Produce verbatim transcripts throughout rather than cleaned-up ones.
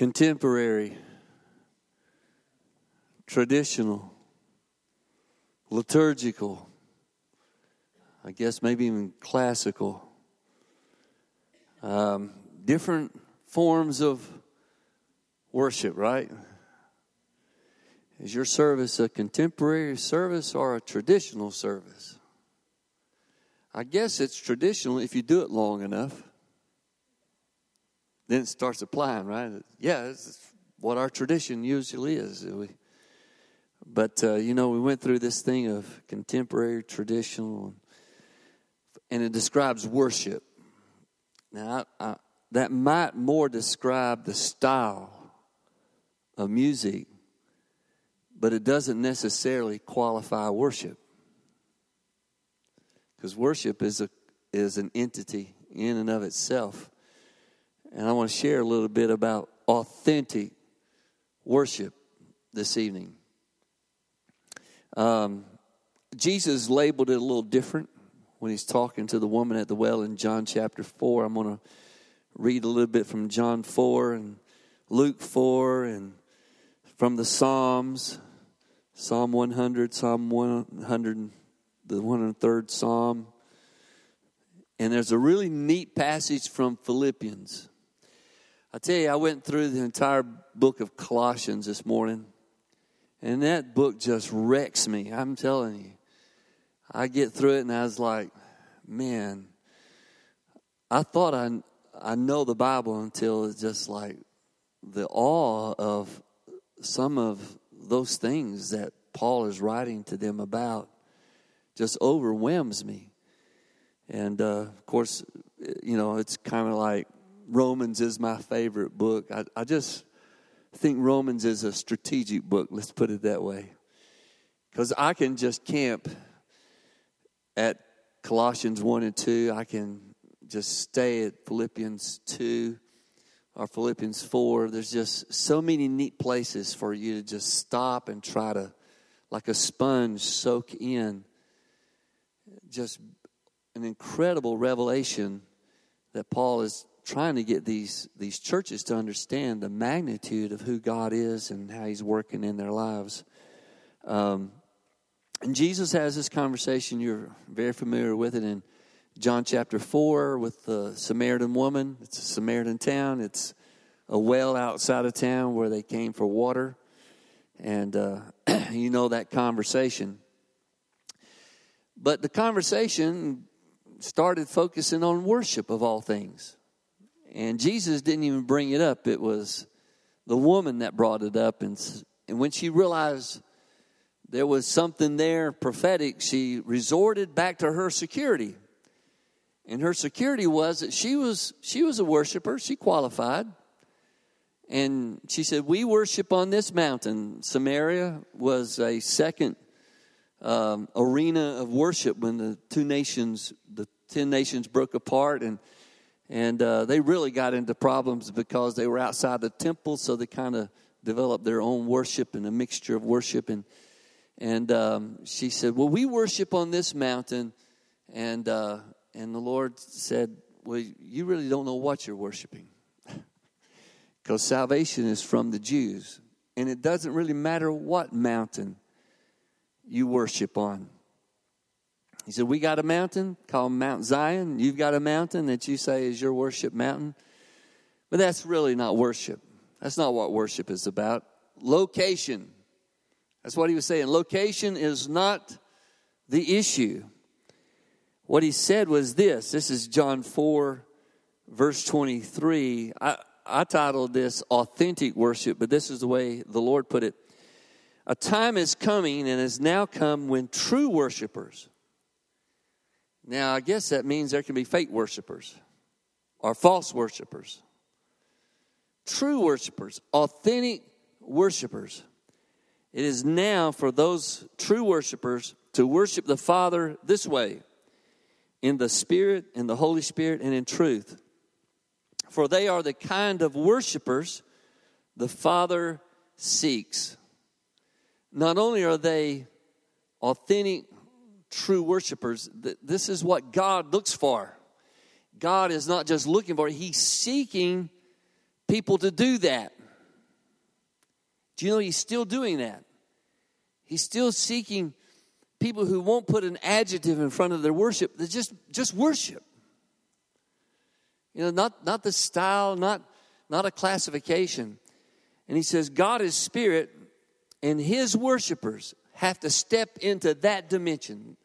contemporary, traditional, liturgical, I guess maybe even classical, um, different forms of worship, right? Is your service a contemporary service or a traditional service? I guess it's traditional if you do it long enough. Then it starts applying, right? Yeah, it's what our tradition usually is. But, uh, you know, we went through this thing of contemporary, traditional, and it describes worship. Now, I, I, that might more describe the style of music, but it doesn't necessarily qualify worship. Because worship is a is an entity in and of itself. And I want to share a little bit about authentic worship this evening. Um, Jesus labeled it a little different when he's talking to the woman at the well in John chapter four. I'm going to read a little bit from John four and Luke four and from the Psalms. Psalm one hundred, Psalm one hundred, the one hundred third Psalm. And there's a really neat passage from Philippians. I tell you, I went through the entire book of Colossians this morning. And that book just wrecks me. I'm telling you. I get through it and I was like, man, I thought I I know the Bible until it's just like the awe of some of those things that Paul is writing to them about just overwhelms me. And, uh, of course, you know, it's kind of like Romans is my favorite book. I, I just think Romans is a strategic book. Let's put it that way. Because I can just camp at Colossians one and two. I can just stay at Philippians two or Philippians four. There's just so many neat places for you to just stop and try to, like a sponge, soak in just an incredible revelation that Paul is trying to get these, these churches to understand the magnitude of who God is and how he's working in their lives. Um, and Jesus has this conversation, you're very familiar with it, in John chapter four with the Samaritan woman. It's a Samaritan town. It's a well outside of town where they came for water. And uh, you know that conversation. But the conversation started focusing on worship of all things. And Jesus didn't even bring it up. It was the woman that brought it up. And, and when she realized there was something there prophetic, she resorted back to her security. And her security was that she was she was a worshiper. She qualified. And she said, we worship on this mountain. Samaria was a second Um, arena of worship when the two nations, the ten nations broke apart, and and uh, they really got into problems because they were outside the temple, so they kind of developed their own worship and a mixture of worship. And and um, she said, well, we worship on this mountain, and uh, and the Lord said, well, you really don't know what you're worshiping, because salvation is from the Jews, and it doesn't really matter what mountain you worship on. He said, we got a mountain called Mount Zion. You've got a mountain that you say is your worship mountain. But that's really not worship. That's not what worship is about. Location. That's what he was saying. Location is not the issue. What he said was this. This is John four, verse twenty-three. I, I titled this Authentic Worship, but this is the way the Lord put it. A time is coming and has now come when true worshipers. Now, I guess that means there can be fake worshipers or false worshipers. True worshipers, authentic worshipers. It is now for those true worshipers to worship the Father this way, in the Spirit, in the Holy Spirit, and in truth. For they are the kind of worshipers the Father seeks. Not only are they authentic, true worshipers, th- this is what God looks for. God is not just looking for it. He's seeking people to do that. Do you know he's still doing that? He's still seeking people who won't put an adjective in front of their worship. They just just worship. You know, not not the style, not not a classification. And he says, God is spirit, and his worshipers have to step into that dimension.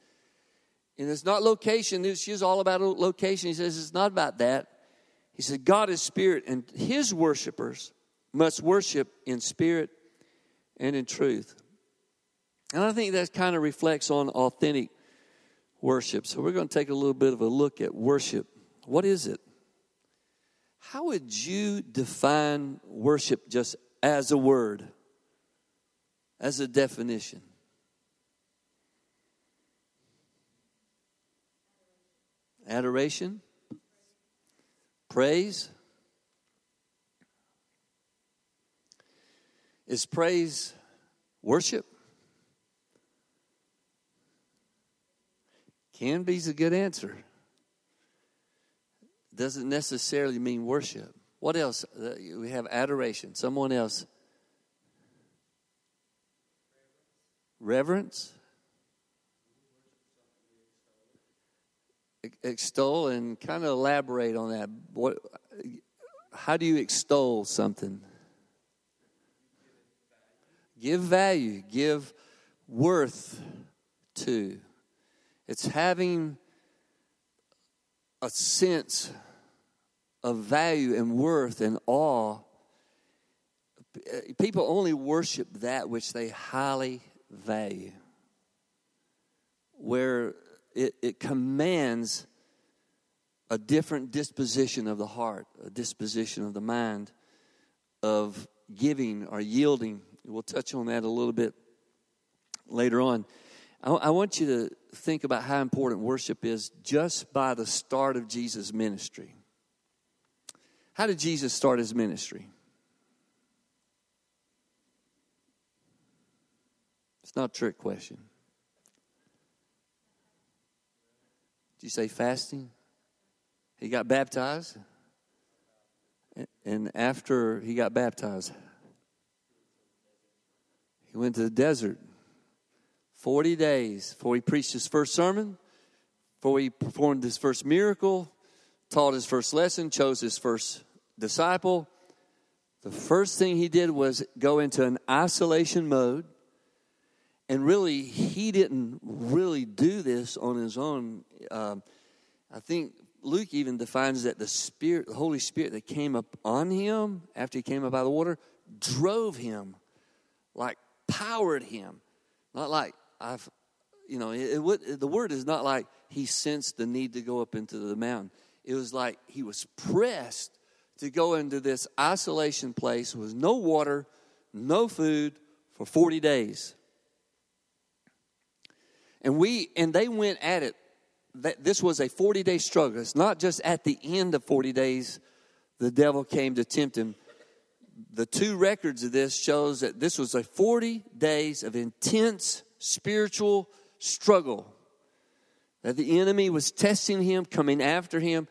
And it's not location. She's all about location. He says it's not about that. He said, God is spirit, and his worshipers must worship in spirit and in truth. And I think that kind of reflects on authentic worship. So we're going to take a little bit of a look at worship. What is it? How would you define worship just as a word, as a definition? Adoration, praise. Is praise worship? Can be's a good answer. Doesn't necessarily mean worship. What else? We have adoration. Someone else. Reverence. Extol, and kind of elaborate on that. What? How do you extol something? Give value, give worth to. It's having a sense of value and worth and awe. People only worship that which they highly value, where It, it commands a different disposition of the heart, a disposition of the mind, of giving or yielding. We'll touch on that a little bit later on. I, I want you to think about how important worship is just by the start of Jesus' ministry. How did Jesus start his ministry? It's not a trick question. You say fasting? He got baptized, and after he got baptized, he went to the desert forty days before he preached his first sermon, before he performed his first miracle, taught his first lesson, chose his first disciple. The first thing he did was go into an isolation mode. And really, he didn't really do this on his own. Um, I think Luke even defines that the Spirit, the Holy Spirit that came up on him after he came up out of the water, drove him, like powered him. Not like, I've, you know, it, it would, the word is not like he sensed the need to go up into the mountain. It was like he was pressed to go into this isolation place with no water, no food for forty days. And we and they went at it. This was a forty-day struggle. It's not just at the end of forty days the devil came to tempt him. The two records of this shows that this was a forty days of intense spiritual struggle. That the enemy was testing him, coming after him.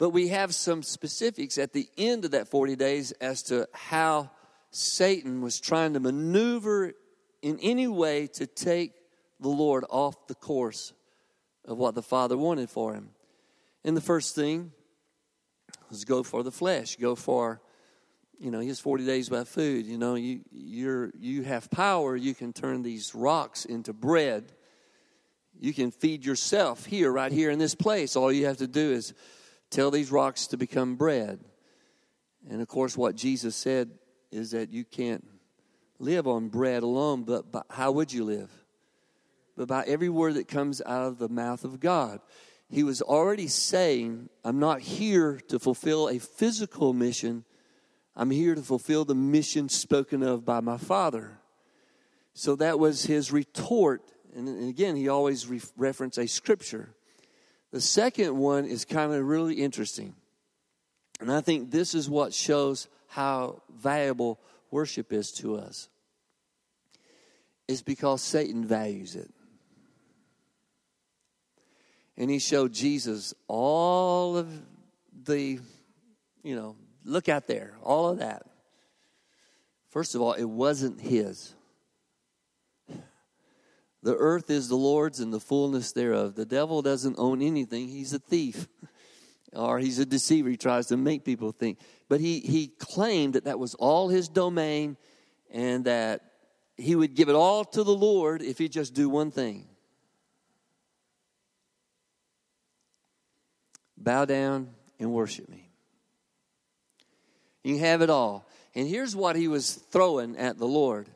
But we have some specifics at the end of that forty days as to how Satan was trying to maneuver in any way to take the Lord off the course of what the Father wanted for him. And the first thing was go for the flesh. Go for, you know, his forty days without food. You know, you you're you have power. You can turn these rocks into bread. You can feed yourself here, right here in this place. All you have to do is tell these rocks to become bread. And of course, what Jesus said is that you can't live on bread alone, but, but how would you live? But by every word that comes out of the mouth of God. He was already saying, I'm not here to fulfill a physical mission. I'm here to fulfill the mission spoken of by my Father. So that was his retort. And again, he always re- referenced a scripture. The second one is kind of really interesting. And I think this is what shows how valuable worship is to us. It's because Satan values it. And he showed Jesus all of the, you know, look out there, all of that. First of all, it wasn't his. The earth is the Lord's and the fullness thereof. The devil doesn't own anything. He's a thief, or he's a deceiver. He tries to make people think. But he, he claimed that that was all his domain and that he would give it all to the Lord if he just do one thing. Bow down and worship me. You have it all. And here's what he was throwing at the Lord.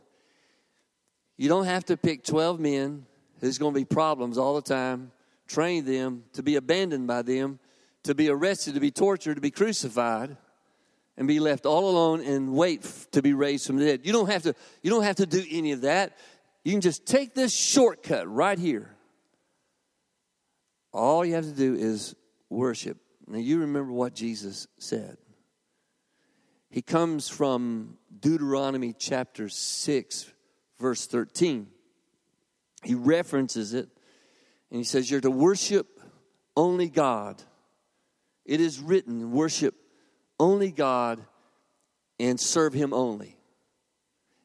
You don't have to pick twelve men. There's going to be problems all the time. Train them to be abandoned by them, to be arrested, to be tortured, to be crucified, and be left all alone and wait to be raised from the dead. You don't have to, you don't have to do any of that. You can just take this shortcut right here. All you have to do is worship. Now, you remember what Jesus said. He comes from Deuteronomy chapter six, verse thirteen. He references it, and he says, you're to worship only God. It is written, worship only God and serve him only.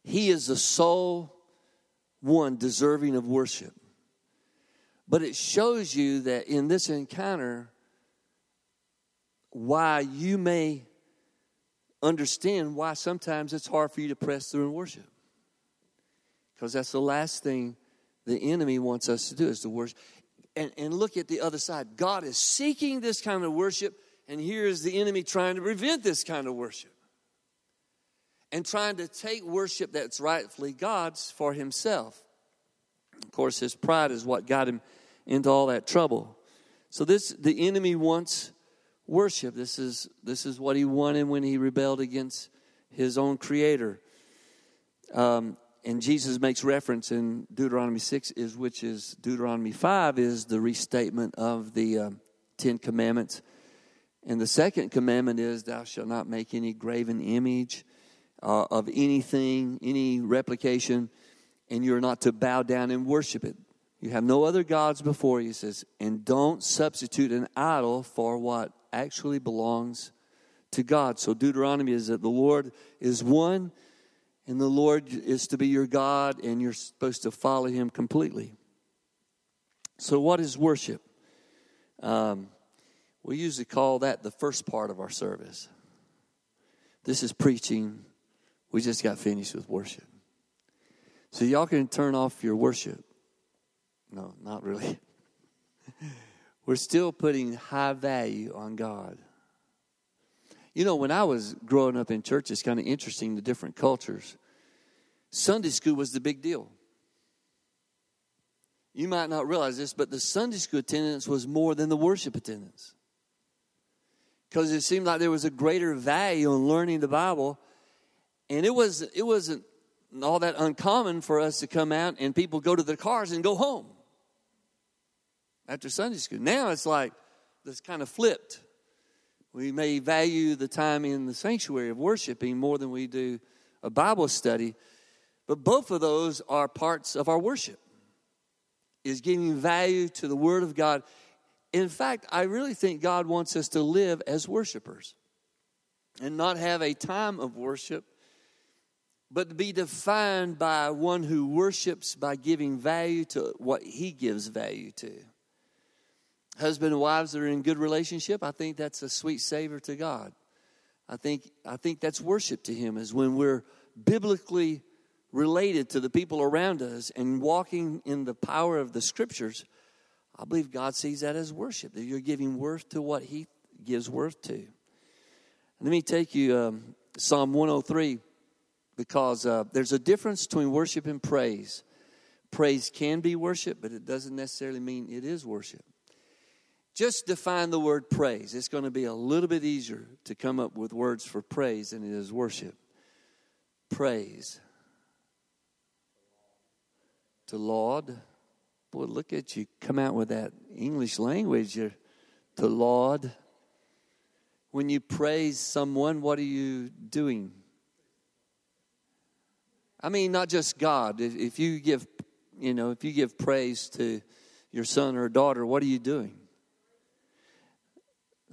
He is the sole one deserving of worship. But it shows you that in this encounter, why you may understand why sometimes it's hard for you to press through and worship. Because that's the last thing the enemy wants us to do is to worship. And, and look at the other side. God is seeking this kind of worship, and here is the enemy trying to prevent this kind of worship and trying to take worship that's rightfully God's for himself. Of course, his pride is what got him into all that trouble. So this, the enemy wants worship. This is this is what he wanted when he rebelled against his own creator. Um, and Jesus makes reference in Deuteronomy six, is which is Deuteronomy five, is the restatement of the um, Ten Commandments. And the second commandment is, thou shalt not make any graven image uh, of anything, any replication, and you're not to bow down and worship it. You have no other gods before you, he says, and don't substitute an idol for what actually belongs to God. So Deuteronomy is that the Lord is one, and the Lord is to be your God, and you're supposed to follow him completely. So what is worship? Um, we usually call that the first part of our service. This is preaching. We just got finished with worship. So y'all can turn off your worship. No, not really. We're still putting high value on God. You know, when I was growing up in church, it's kind of interesting, the different cultures. Sunday school was the big deal. You might not realize this, but the Sunday school attendance was more than the worship attendance. Because it seemed like there was a greater value on learning the Bible. And it was, it wasn't all that uncommon for us to come out and people go to their cars and go home after Sunday school. Now it's like this kind of flipped. We may value the time in the sanctuary of worshiping more than we do a Bible study. But both of those are parts of our worship, is giving value to the Word of God. In fact, I really think God wants us to live as worshipers and not have a time of worship, but to be defined by one who worships by giving value to what he gives value to. Husband and wives that are in good relationship, I think that's a sweet savor to God. I think I think that's worship to him, is when we're biblically related to the people around us and walking in the power of the scriptures. I believe God sees that as worship, that you're giving worth to what he gives worth to. Let me take you um, Psalm one oh three, because uh, there's a difference between worship and praise. Praise can be worship, but it doesn't necessarily mean it is worship. Just define the word praise. It's going to be a little bit easier to come up with words for praise than it is worship. Praise. To laud. Boy, look at you come out with that English language. You're, to laud. When you praise someone, what are you doing? I mean, not just God. If, if you give, you know, if you give praise to your son or daughter, what are you doing?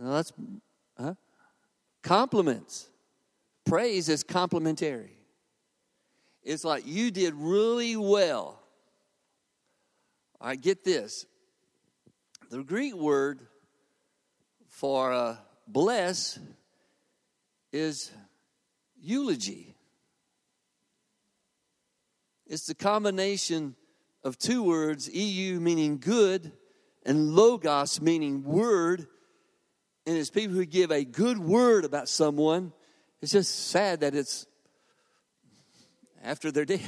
Now that's huh? Compliments. Praise is complimentary. It's like you did really well. All right, get this. The Greek word for uh, bless is eulogy. It's the combination of two words, E U meaning good and logos meaning word. And it's people who give a good word about someone. It's just sad that it's after they're dead.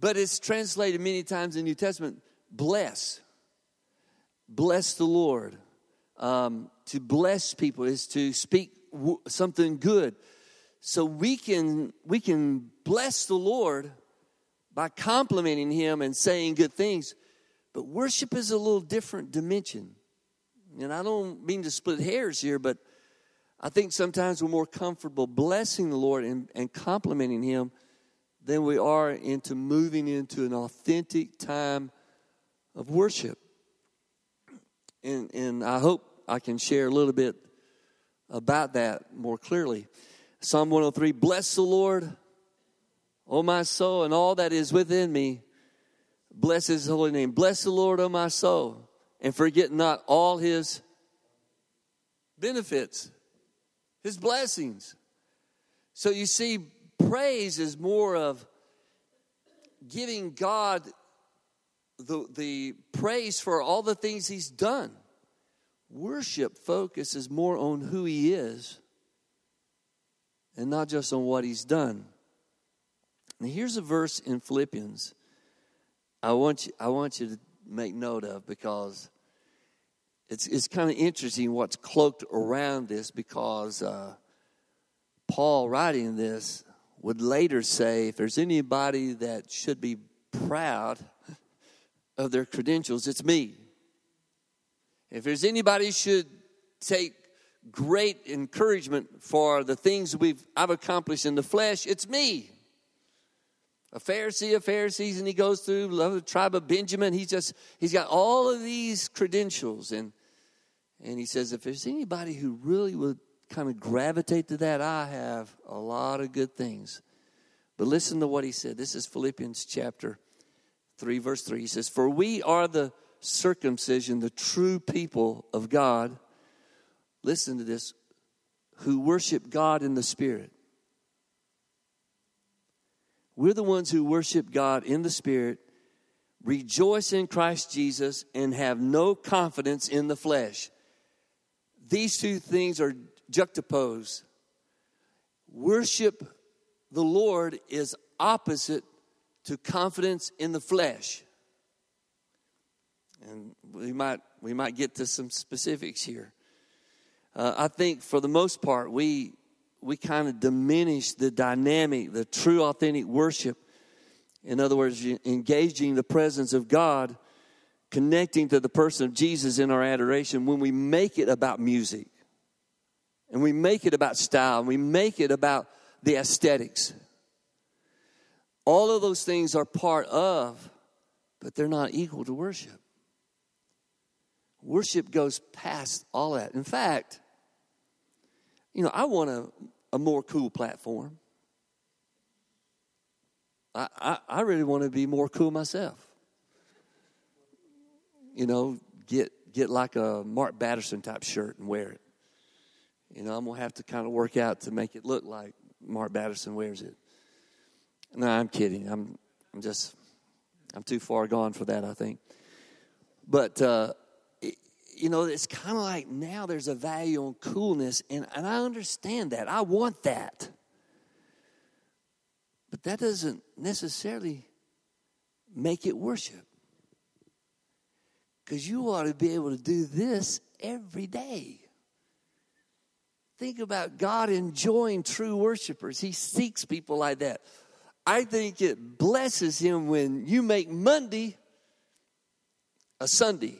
But it's translated many times in the New Testament, bless. Bless the Lord. Um, to bless people is to speak w- something good. So we can we can bless the Lord by complimenting him and saying good things. But worship is a little different dimension. And I don't mean to split hairs here, but I think sometimes we're more comfortable blessing the Lord and, and complimenting him than we are into moving into an authentic time of worship. And, and I hope I can share a little bit about that more clearly. Psalm one oh three, bless the Lord, O my soul, and all that is within me. Bless his holy name. Bless the Lord, O my soul, and forget not all his benefits, his blessings. So you see, praise is more of giving God the, the praise for all the things he's done. Worship focuses more on who he is and not just on what he's done. And here's a verse in Philippians I want you, I want you to make note of, because it's it's kind of interesting what's cloaked around this, because uh, Paul writing this would later say, if there's anybody that should be proud of their credentials, it's me. If there's anybody who should take great encouragement for the things we've I've accomplished in the flesh, it's me. A Pharisee of Pharisees, and he goes through the tribe of Benjamin. He's just, he's got all of these credentials. And and he says, if there's anybody who really would kind of gravitate to that, I have a lot of good things. But listen to what he said. This is Philippians chapter three, verse three. He says, for we are the circumcision, the true people of God. Listen to this. Who worship God in the Spirit. We're the ones who worship God in the Spirit, rejoice in Christ Jesus, and have no confidence in the flesh. These two things are juxtaposed. Worship the Lord is opposite to confidence in the flesh. And we might we might get to some specifics here. Uh, I think for the most part, we... we kind of diminish the dynamic, the true, authentic worship. In other words, engaging the presence of God, connecting to the person of Jesus in our adoration, when we make it about music, and we make it about style, and we make it about the aesthetics. All of those things are part of, but they're not equal to worship. Worship goes past all that. In fact, you know, I want a, a more cool platform. I, I, I really want to be more cool myself. You know, get get like a Mark Batterson type shirt and wear it. You know, I'm going to have to kind of work out to make it look like Mark Batterson wears it. No, I'm kidding. I'm I'm just, I'm too far gone for that, I think. But, uh you know, it's kind of like now there's a value on coolness, and, and I understand that. I want that. But that doesn't necessarily make it worship. Because you ought to be able to do this every day. Think about God enjoying true worshipers. He seeks people like that. I think it blesses him when you make Monday a Sunday.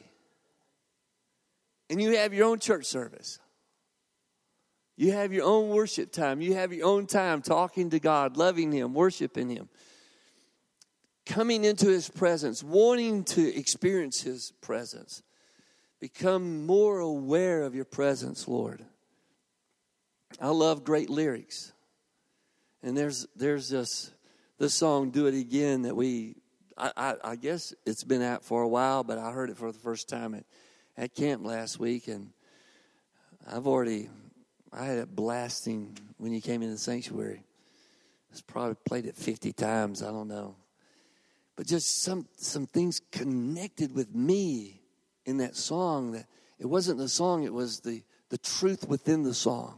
And you have your own church service. You have your own worship time. You have your own time talking to God, loving him, worshiping him. Coming into his presence, wanting to experience his presence. Become more aware of your presence, Lord. I love great lyrics. And there's there's this this song, "Do It Again," that we, I, I, I guess it's been out for a while, but I heard it for the first time at, at camp last week, and I've already, I had it blasting when you came into the sanctuary. It's probably played it fifty times, I don't know. But just some some things connected with me in that song. That it wasn't the song, it was the, the truth within the song.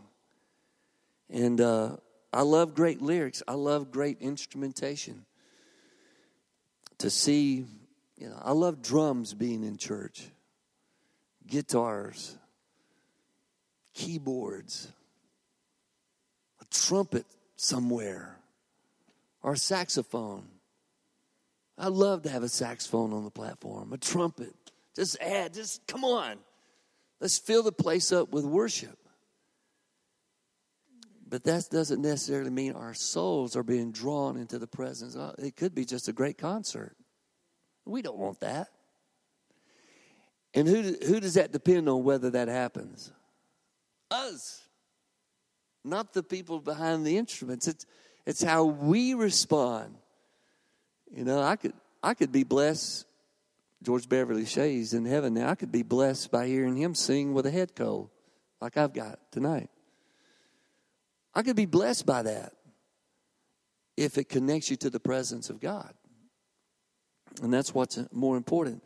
And uh, I love great lyrics. I love great instrumentation. To see, you know, I love drums being in church. Guitars. Keyboards. A trumpet somewhere. Or a saxophone. I love to have a saxophone on the platform. A trumpet. Just add, just come on. Let's fill the place up with worship. But that doesn't necessarily mean our souls are being drawn into the presence. It could be just a great concert. We don't want that. And who who does that depend on whether that happens? Us. Not the people behind the instruments. It's it's how we respond. You know, I could I could be blessed. George Beverly Shea's in heaven now. I could be blessed by hearing him sing with a head cold like I've got tonight. I could be blessed by that if it connects you to the presence of God. And that's what's more important.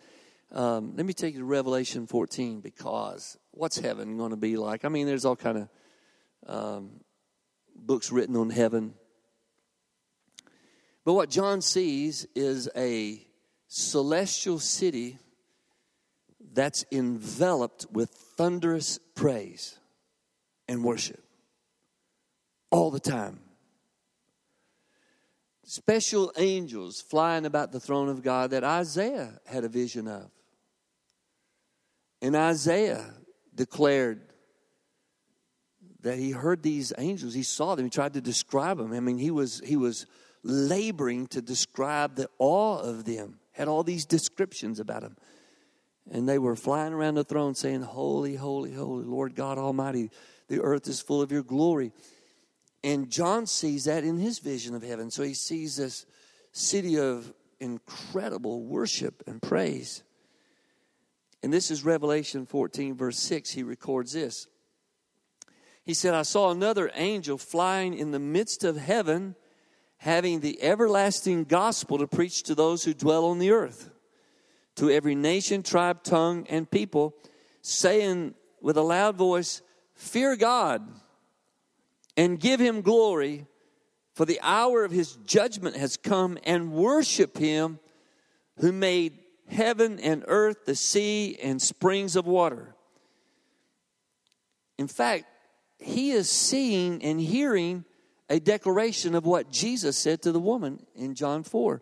Um, let me take you to Revelation fourteen, because what's heaven going to be like? I mean, there's all kind of um, books written on heaven. But what John sees is a celestial city that's enveloped with thunderous praise and worship. All the time. Special angels flying about the throne of God that Isaiah had a vision of. And Isaiah declared that he heard these angels. He saw them. He tried to describe them. I mean, he was, he was laboring to describe the awe of them. Had all these descriptions about them. And they were flying around the throne saying, "Holy, holy, holy, Lord God Almighty. The earth is full of your glory." And John sees that in his vision of heaven. So he sees this city of incredible worship and praise. And this is Revelation fourteen, verse six. He records this. He said, "I saw another angel flying in the midst of heaven, having the everlasting gospel to preach to those who dwell on the earth, to every nation, tribe, tongue, and people, saying with a loud voice, 'Fear God and give him glory, for the hour of his judgment has come, and worship him who made heaven and earth, the sea, and springs of water.'" In fact, he is seeing and hearing a declaration of what Jesus said to the woman in John four.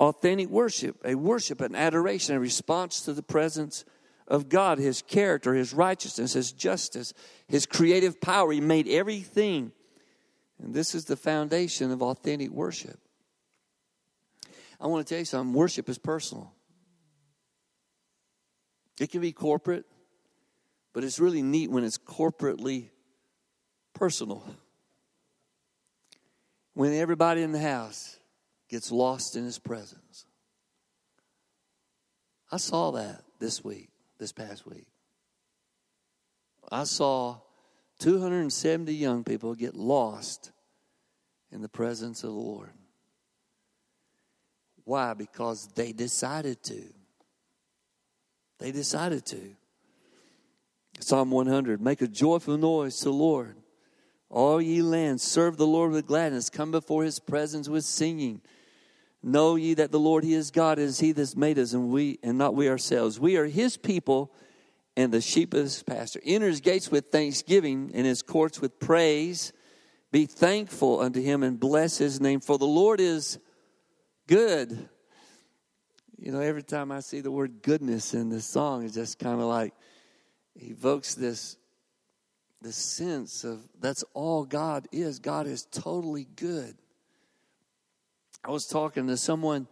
Authentic worship, a worship, an adoration, a response to the presence of of God, his character, his righteousness, his justice, his creative power. He made everything. And this is the foundation of authentic worship. I want to tell you something. Worship is personal. It can be corporate, but it's really neat when it's corporately personal. When everybody in the house gets lost in his presence. I saw that this week. This past week, I saw two hundred seventy young people get lost in the presence of the Lord. Why? Because they decided to. They decided to. Psalm one hundred, "Make a joyful noise to the Lord. All ye lands, serve the Lord with gladness. Come before his presence with singing. Know ye that the Lord, he is God, it is he that made us, and we and not we ourselves. We are his people, and the sheep of his pasture. Enter his gates with thanksgiving, and his courts with praise. Be thankful unto him, and bless his name. For the Lord is good." You know, every time I see the word goodness in this song, it just kind of like evokes this, this sense of that's all God is. God is totally good. I was talking to someone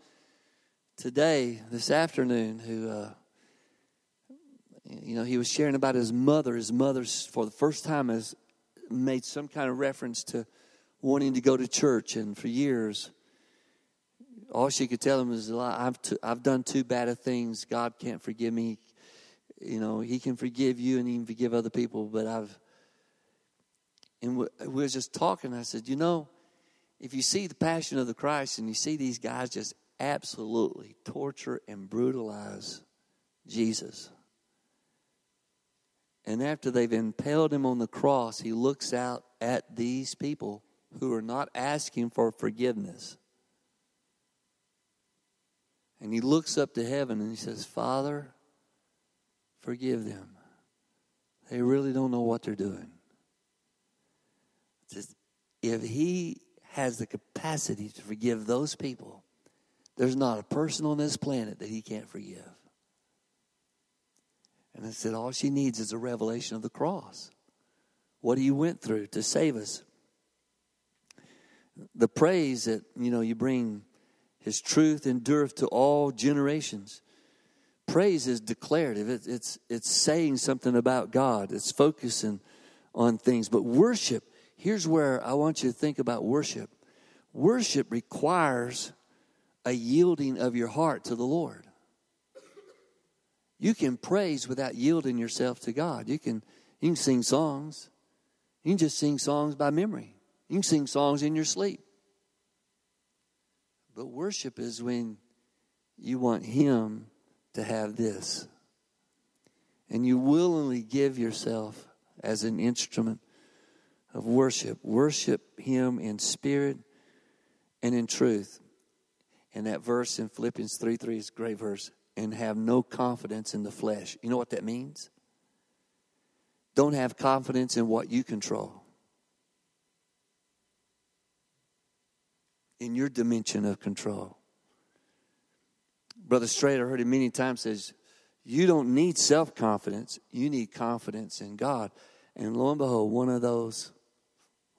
today, this afternoon, who, uh, you know, he was sharing about his mother. His mother, for the first time, has made some kind of reference to wanting to go to church, and for years, all she could tell him is, I've, t- I've done too bad of things. God can't forgive me. You know, he can forgive you and he can forgive other people, but I've, and we, we were just talking. I said, you know, if you see the passion of the Christ and you see these guys just absolutely torture and brutalize Jesus, and after they've impaled him on the cross, he looks out at these people who are not asking for forgiveness. And he looks up to heaven and he says, Father, forgive them. They really don't know what they're doing. Just, if he has the capacity to forgive those people, there's not a person on this planet that he can't forgive. And I said, all she needs is a revelation of the cross. What he went through to save us. The praise that, you know, you bring, his truth endureth to all generations. Praise is declarative. It, it's, it's saying something about God. It's focusing on things. But worship, here's where I want you to think about worship. Worship requires a yielding of your heart to the Lord. You can praise without yielding yourself to God. You can, you can sing songs. You can just sing songs by memory. You can sing songs in your sleep. But worship is when you want him to have this. And you willingly give yourself as an instrument of worship. Worship him in spirit and in truth. And that verse in Philippians three three is a great verse. And have no confidence in the flesh. You know what that means? Don't have confidence in what you control. In your dimension of control. Brother Strait, I heard him many times, says, you don't need self-confidence. You need confidence in God. And lo and behold, one of those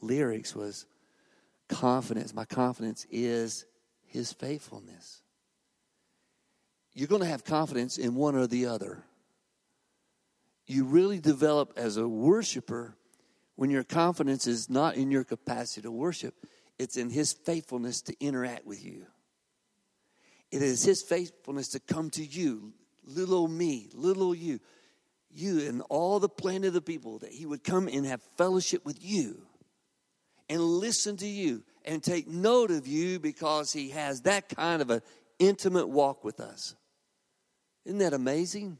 lyrics was confidence. My confidence is his faithfulness. You're going to have confidence in one or the other. You really develop as a worshiper when your confidence is not in your capacity to worship. It's in his faithfulness to interact with you. It is his faithfulness to come to you, little old me, little old you. You and all the planet of the people, that he would come and have fellowship with you and listen to you and take note of you, because he has that kind of an intimate walk with us. Isn't that amazing?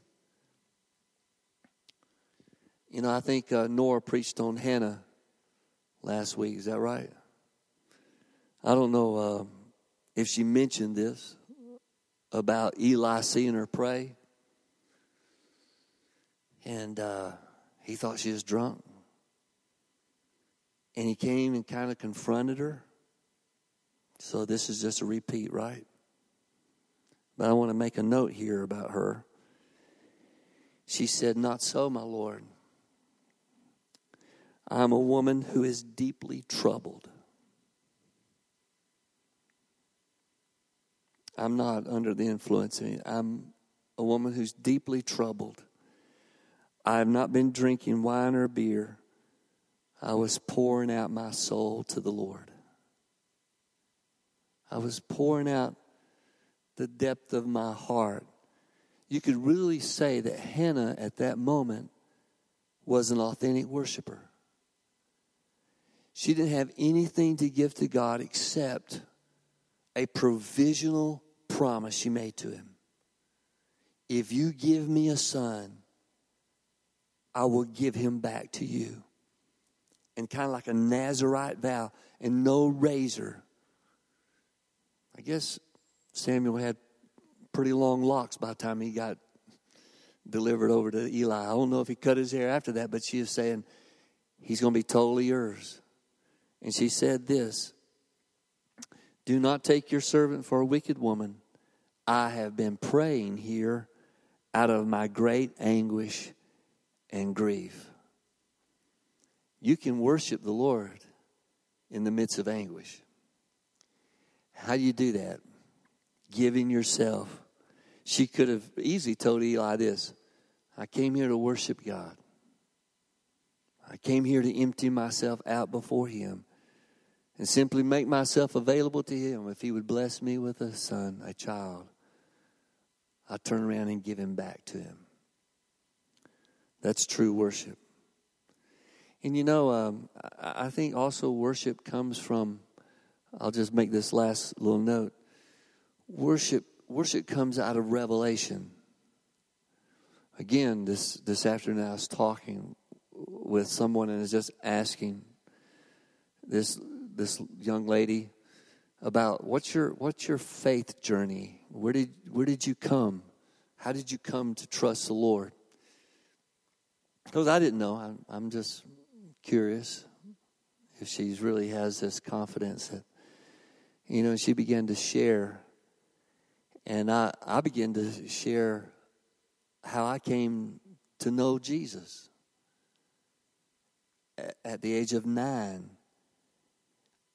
You know, I think uh, Nora preached on Hannah last week. Is that right? I don't know uh, if she mentioned this about Eli seeing her pray. And uh, he thought she was drunk. And he came and kind of confronted her. So this is just a repeat, right? But I want to make a note here about her. She said, not so, my Lord. I'm a woman who is deeply troubled. I'm not under the influence of it. I'm a woman who's deeply troubled. I have not been drinking wine or beer. I was pouring out my soul to the Lord. I was pouring out the depth of my heart. You could really say that Hannah at that moment was an authentic worshiper. She didn't have anything to give to God except a provisional promise she made to him. If you give me a son, I will give him back to you. And kind of like a Nazirite vow and no razor. I guess Samuel had pretty long locks by the time he got delivered over to Eli. I don't know if he cut his hair after that, but she is saying, he's going to be totally yours. And she said this, do not take your servant for a wicked woman. I have been praying here out of my great anguish and grief. You can worship the Lord in the midst of anguish. How do you do that? Giving yourself. She could have easily told Eli this. I came here to worship God. I came here to empty myself out before him. and simply make myself available to him. If he would bless me with a son, a child, I'll turn around and give him back to him. That's true worship. And you know, um, I think also worship comes from, I'll just make this last little note. Worship worship comes out of revelation. Again, this, this afternoon I was talking with someone and I was just asking this this young lady about what's your what's your faith journey? Where did where did you come? How did you come to trust the Lord? Because I didn't know. I'm, I'm just curious if she really has this confidence that, you know, she began to share. And I, I began to share how I came to know Jesus at the age of nine.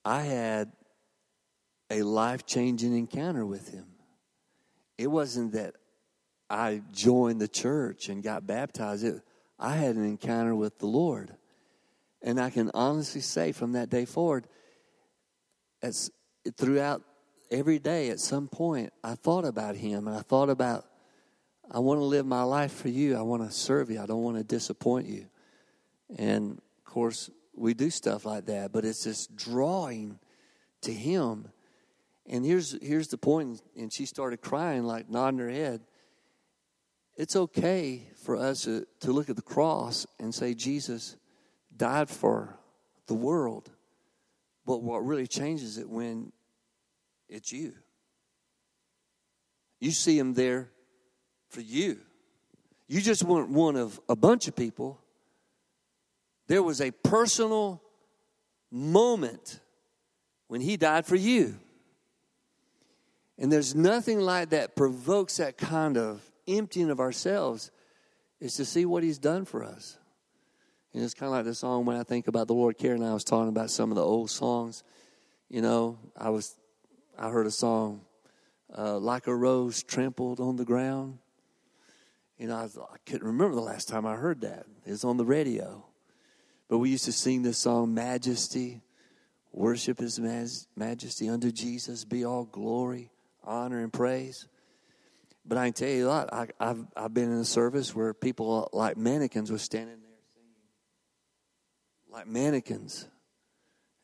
I had a life-changing encounter with him. It wasn't that I joined the church and got baptized. It, I had an encounter with the Lord. And I can honestly say from that day forward, as throughout every day at some point, I thought about him. And I thought about, I want to live my life for you. I want to serve you. I don't want to disappoint you. And, of course, we do stuff like that. But it's this drawing to him. And here's here's the point. And she started crying, like nodding her head. It's okay for us to, to look at the cross and say Jesus died for the world. But what really changes it when it's you. You see him there for you. You just weren't one of a bunch of people. There was a personal moment when he died for you. And there's nothing like that provokes that kind of emptying of ourselves is to see what he's done for us. And it's kind of like the song, When I Think About the Lord. Karen and I was talking about some of the old songs. You know, I was, I heard a song, uh, Like a Rose Trampled on the Ground. You know, I, was, I couldn't remember the last time I heard that. It was on the radio. But we used to sing this song, Majesty. Worship his mas- majesty unto Jesus. Be all glory, honor, and praise. But I can tell you a lot. I, I've I've been in a service where people like mannequins were standing there singing, like mannequins,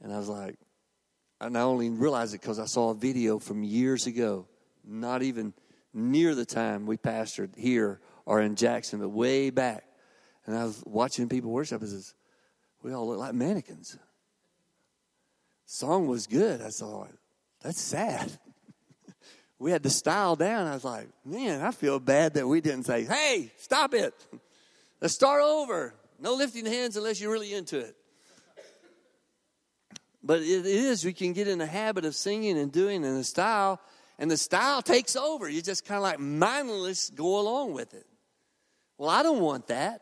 and I was like, and I only realized it because I saw a video from years ago, not even near the time we pastored here or in Jackson, but way back. And I was watching people worship. It says, "We all look like mannequins." Song was good. I thought, that's sad. We had the style down. I was like, man, I feel bad that we didn't say, hey, stop it. Let's start over. No lifting hands unless you're really into it. But it is, we can get in the habit of singing and doing in the style, and the style takes over. You just kind of like mindless go along with it. Well, I don't want that.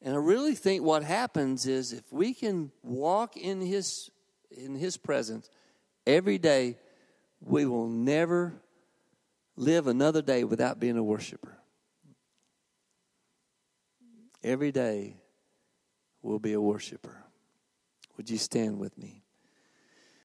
And I really think what happens is if we can walk in his in his presence every day, we will never live another day without being a worshiper. Every day we'll be a worshiper. Would you stand with me?